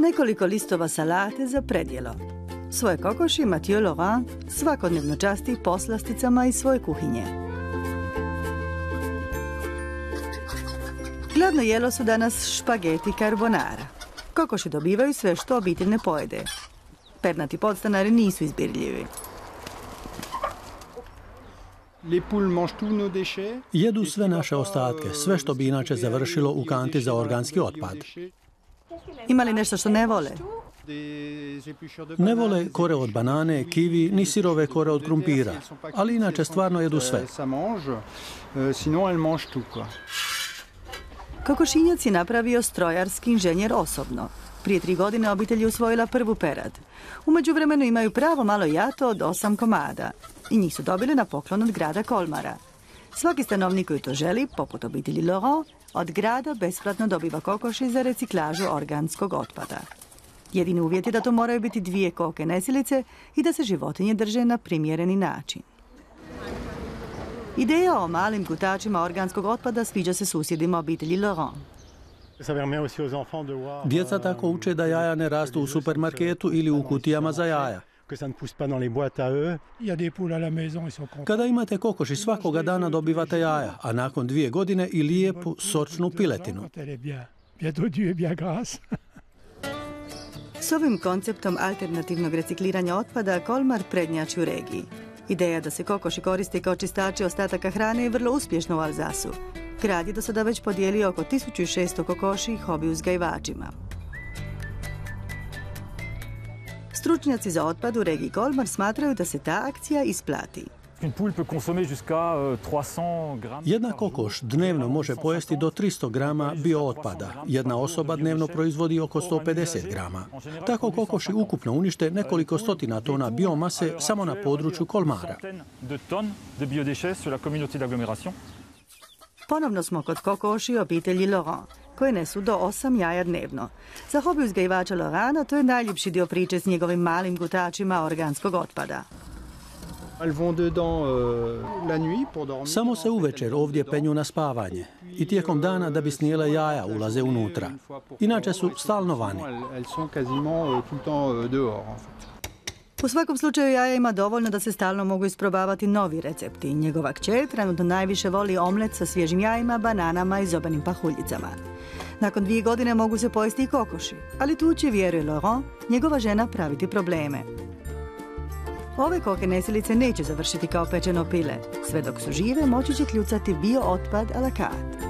nekoliko listova salate za predjelo. Svoje kokoši Mathieu Laurent svakodnevno časti poslasticama iz svoje kuhinje. Glavno jelo su danas špageti carbonara. Kokoši dobivaju sve što obitelj ne pojede. Pernati podstanari nisu izbirljivi. Jedu sve naše ostatke, sve što bi inače završilo u kanti za organski otpad. Ima li nešto što ne vole? Ne vole kore od banane, kivi, ni sirove kore od krumpira, ali inače stvarno jedu sve. Kokošinjac je napravio strojarski inženjer osobno. Prije 3 godine obitelj je usvojila prvu perad. U međuvremenu imaju pravo malo jato od 8 komada i njih su dobili na poklon od grada Kolmara. Svaki stanovnik koji to želi, poput obitelji Laurent, od grada besplatno dobiva kokoši za reciklažu organskog otpada. Jedini uvjet je da to moraju biti 2 koke nesilice i da se životinje drže na primjereni način. Ideja o malim gutačima organskog otpada sviđa se susjedima obitelji Laurent. Djeca tako uče da jaja ne rastu u supermarketu ili u kutijama za jaja. Kada imate kokoši, svakoga dana dobivate jaja, a nakon 2 godine i lijepu, sočnu piletinu. S ovim konceptom alternativnog recikliranja otpada Kolmar prednjači u regiji. Ideja da se kokoši koriste kao čistači ostataka hrane je vrlo uspješna u Alzasu. Grad je do sada već podijelio oko 1600 kokoši hobi uzgajivačima. Stručnjaci za otpad u regiji Kolmar smatraju da se ta akcija isplati. Jedna kokoš dnevno može pojesti do 300 grama biootpada. Jedna osoba dnevno proizvodi oko 150 grama. Tako kokoši ukupno unište nekoliko stotina tona biomase samo na području Kolmara. Ponovno smo kod kokoši obitelji Laurent, koje nesu do 8 jaja dnevno. Za hobi uzgajivača Laurenta to je najljepši dio priče s njegovim malim gutačima organskog otpada. Samo se uvečer ovdje penju na spavanje i tijekom dana da bi snijele jaja ulaze unutra. Inače su stalno vani. U svakom slučaju jaja ima dovoljno da se stalno mogu isprobavati novi recepti. Njegova kćer trenutno najviše voli omlet sa svježim jajima, bananama i zobanim pahuljicama. Nakon 2 godine mogu se pojesti i kokoši, ali tu će, vjeruje Laurent, njegova žena praviti probleme. Ove koke nesilice neće završiti kao pečeno pile. Sve dok su žive moći će kljucati bio otpad a la carte.